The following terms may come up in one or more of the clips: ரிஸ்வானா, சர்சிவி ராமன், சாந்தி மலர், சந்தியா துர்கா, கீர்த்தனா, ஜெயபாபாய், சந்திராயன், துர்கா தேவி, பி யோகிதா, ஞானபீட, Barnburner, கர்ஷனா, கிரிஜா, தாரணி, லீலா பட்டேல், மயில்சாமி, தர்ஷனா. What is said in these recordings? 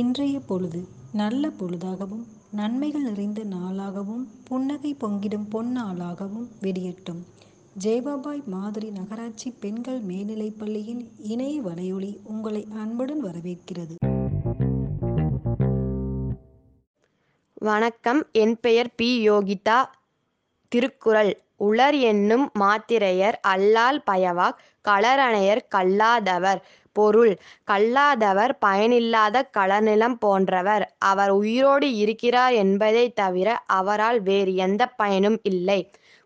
இன்றைய பொழுது நல்ல பொழுதாகவும் நன்மைகள் நிறைந்த நாளாகவும் புன்னகை பொங்கிடும் பொன்னாளாகவும் வெளியேற்றும். ஜெயபாபாய் மாதிரி நகராட்சி பெண்கள் மேல்நிலைப் பள்ளியின் இணைய வலையொலி உங்களை அன்புடன் வரவேற்கிறது. வணக்கம், என் பெயர் பி யோகிதா. திருக்குறள்: உளர் என்னும் மாத்திரையர் அல்லால் பயவாக் களரணையர் கல்லாதவர். பொருள்: கல்லாதவர் பயனில்லாத களநிலம் போன்றவர். அவர் உயிரோடு இருக்கிறார் என்பதை தவிர அவரால் வேறு எந்த பயனும் இல்லை.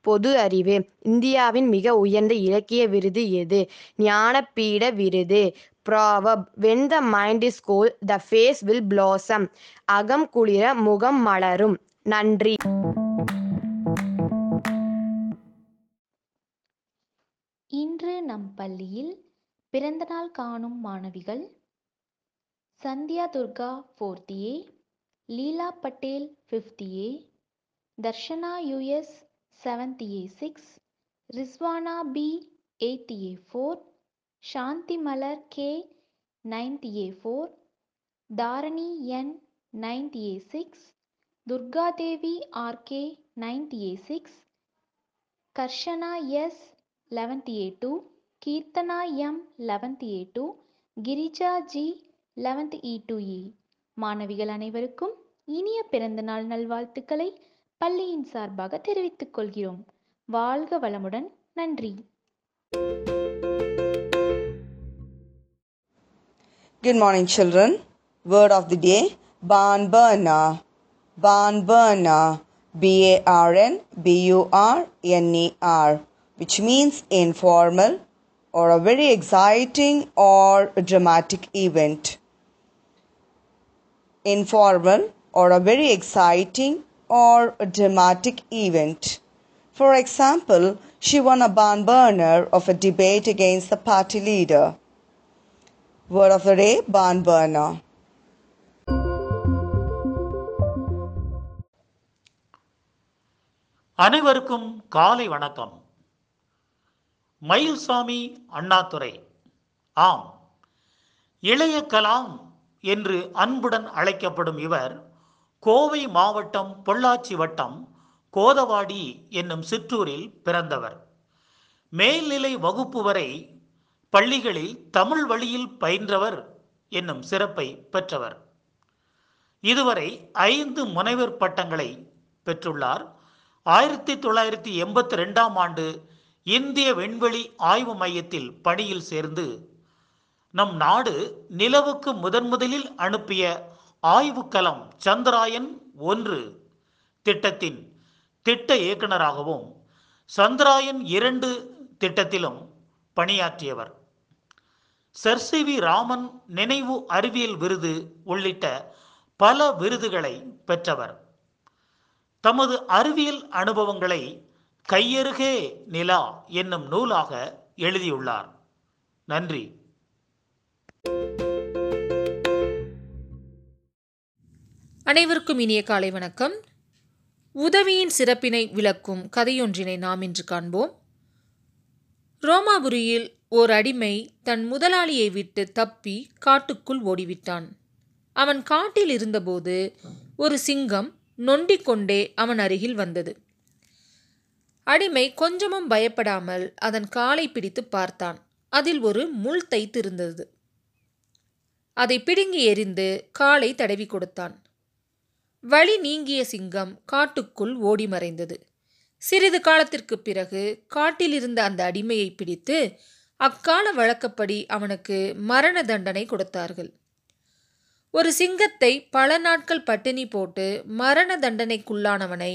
பொது அறிவு. இந்தியாவின் மிக உயர்ந்த இலக்கிய விருது எது? ஞானபீட விருது. Proverb: when the mind is cool, the face will blossom. அகம் குளிர முகம் மலரும். நன்றி. இன்று நம் பள்ளியில் பிறந்தநாள் காணும் மாணவிகள்: சந்தியா துர்கா 4th A, லீலா பட்டேல் 5th A, தர்ஷனா US 7th A 6, ரிஸ்வானா B 8th A 4, சாந்தி மலர் K 9th A 4, தாரணி N 9th A 6, துர்கா தேவி RK 9th A 6, கர்ஷனா S 11th A 2, கீர்த்தனா M 11th A 2, கிரிஜா G 11th E 2E. மாணவிகள் அனைவருக்கும் இனிய பிறந்தநாள் நல்வாழ்த்துக்களை பள்ளியின் சார்பாக தெரிவித்துக் கொள்கிறோம். வாழ்க வளமுடன். நன்றி. Good morning, children. Word of the day: Barnburner. Barnburner, BARNBURNER, which means informal or a very exciting or dramatic event. Informal or a very exciting or a dramatic event. For example, she won a barn burner of a debate against the party leader. Word of the day: barn burner. அனைவருக்கும் காலை வணக்கம். மயில்சாமி அண்ணாதுரை. ஆம், இளைய கலாம் என்று அன்புடன் அழைக்கப்படும் இவர் கோவை மாவட்டம் பொள்ளாச்சி வட்டம் கோதவாடி என்னும் சிற்றூரில் பிறந்தவர். மேல்நிலை வகுப்பு வரை பள்ளிகளில் தமிழ் வழியில் பயின்றவர் என்னும் சிறப்பை பெற்றவர். இதுவரை 5 முனைவர் பட்டங்களை பெற்றுள்ளார். 1982ஆம் ஆண்டு இந்திய விண்வெளி ஆய்வு மையத்தில் பணியில் சேர்ந்து நம் நாடு நிலவுக்கு முதன்முதலில் அனுப்பிய ஆய்வுக்கலம் சந்திராயன் 1 திட்டத்தின் திட்ட இயக்குநராகவும் சந்திராயன் 2 திட்டத்திலும் பணியாற்றியவர். சர்சிவி ராமன் நினைவு அறிவியல் விருது உள்ளிட்ட பல விருதுகளை பெற்றவர். தமது அறிவியல் அனுபவங்களை கையருகே நிலா என்னும் நூலாக எழுதியுள்ளார். நன்றி. அனைவருக்கும் இனிய காலை வணக்கம். உதவியின் சிறப்பினை விளக்கும் கதையொன்றினை நாம் இன்று காண்போம். ரோமாபுரியில் ஓர் அடிமை தன் முதலாளியை விட்டு தப்பி காட்டுக்குள் ஓடிவிட்டான். அவன் காட்டில் இருந்தபோது ஒரு சிங்கம் நொண்டிக்கொண்டே அவன் அருகில் வந்தது. அடிமை கொஞ்சமும் பயப்படாமல் அதன் காலை பிடித்து பார்த்தான். அதில் ஒரு முள் தைத்து இருந்தது. அதை பிடுங்கி எறிந்து காலை தடவி கொடுத்தான். வழி நீங்கிய சிங்கம் காட்டுக்குள் ஓடி மறைந்தது. சிறிது காலத்திற்கு பிறகு காட்டில் இருந்த அந்த அடிமையை பிடித்து அக்கால வழக்கப்படி அவனுக்கு மரண தண்டனை கொடுத்தார்கள். ஒரு சிங்கத்தை பல நாட்கள் பட்டினி போட்டு மரண தண்டனைக்குள்ளானவனை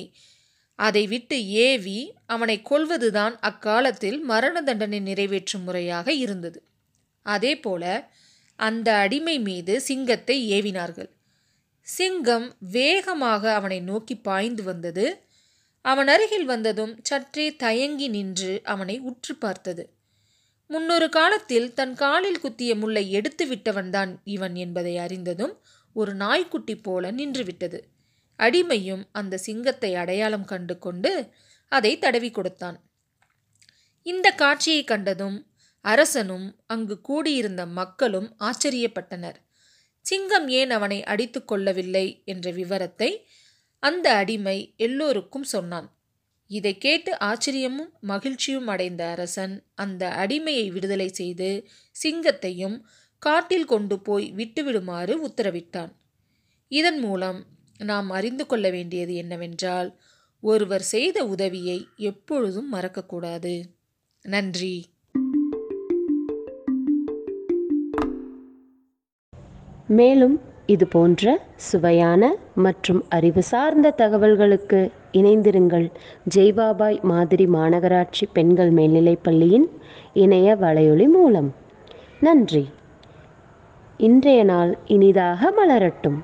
அதை விட்டு ஏவி அவனை கொல்வதுதான் அக்காலத்தில் மரண தண்டனை நிறைவேற்றும் முறையாக இருந்தது. அதே போல அந்த அடிமை மீது சிங்கத்தை ஏவினார்கள். சிங்கம் வேகமாக அவனை நோக்கி பாய்ந்து வந்தது. அவன் அருகில் வந்ததும் சற்றே தயங்கி நின்று அவனை உற்று பார்த்தது. முன்னொரு காலத்தில் தன் காலில் குத்திய முல்லை எடுத்து விட்டவன்தான் இவன் என்பதை அறிந்ததும் ஒரு நாய்க்குட்டி போல நின்றுவிட்டது. அடிமையும் அந்த சிங்கத்தை அடையாளம் கண்டு கொண்டு அதை தடவி கொடுத்தான். இந்த காட்சியை கண்டதும் அரசனும் அங்கு கூடியிருந்த மக்களும் ஆச்சரியப்பட்டனர். சிங்கம் ஏன் அவனை அடித்து கொள்ளவில்லை என்ற விவரத்தை அந்த அடிமை எல்லோருக்கும் சொன்னான். இதை கேட்டு ஆச்சரியமும் மகிழ்ச்சியும் அடைந்த அரசன் அந்த அடிமையை விடுதலை செய்து சிங்கத்தையும் காட்டில் கொண்டு போய் விட்டுவிடுமாறு உத்தரவிட்டான். இதன் மூலம் நாம் அறிந்து கொள்ள வேண்டியது என்னவென்றால், ஒருவர் செய்த உதவியை எப்பொழுதும் மறக்கக்கூடாது. நன்றி. மேலும் இது போன்ற சுவையான மற்றும் அறிவு சார்ந்த தகவல்களுக்கு இணைந்திருங்கள் ஜெய்பாபாய் மாதிரி மாநகராட்சி பெண்கள் மேல்நிலைப்பள்ளியின் இணைய வலையொலி மூலம். நன்றி. இன்றைய நாள் இனிதாக மலரட்டும்.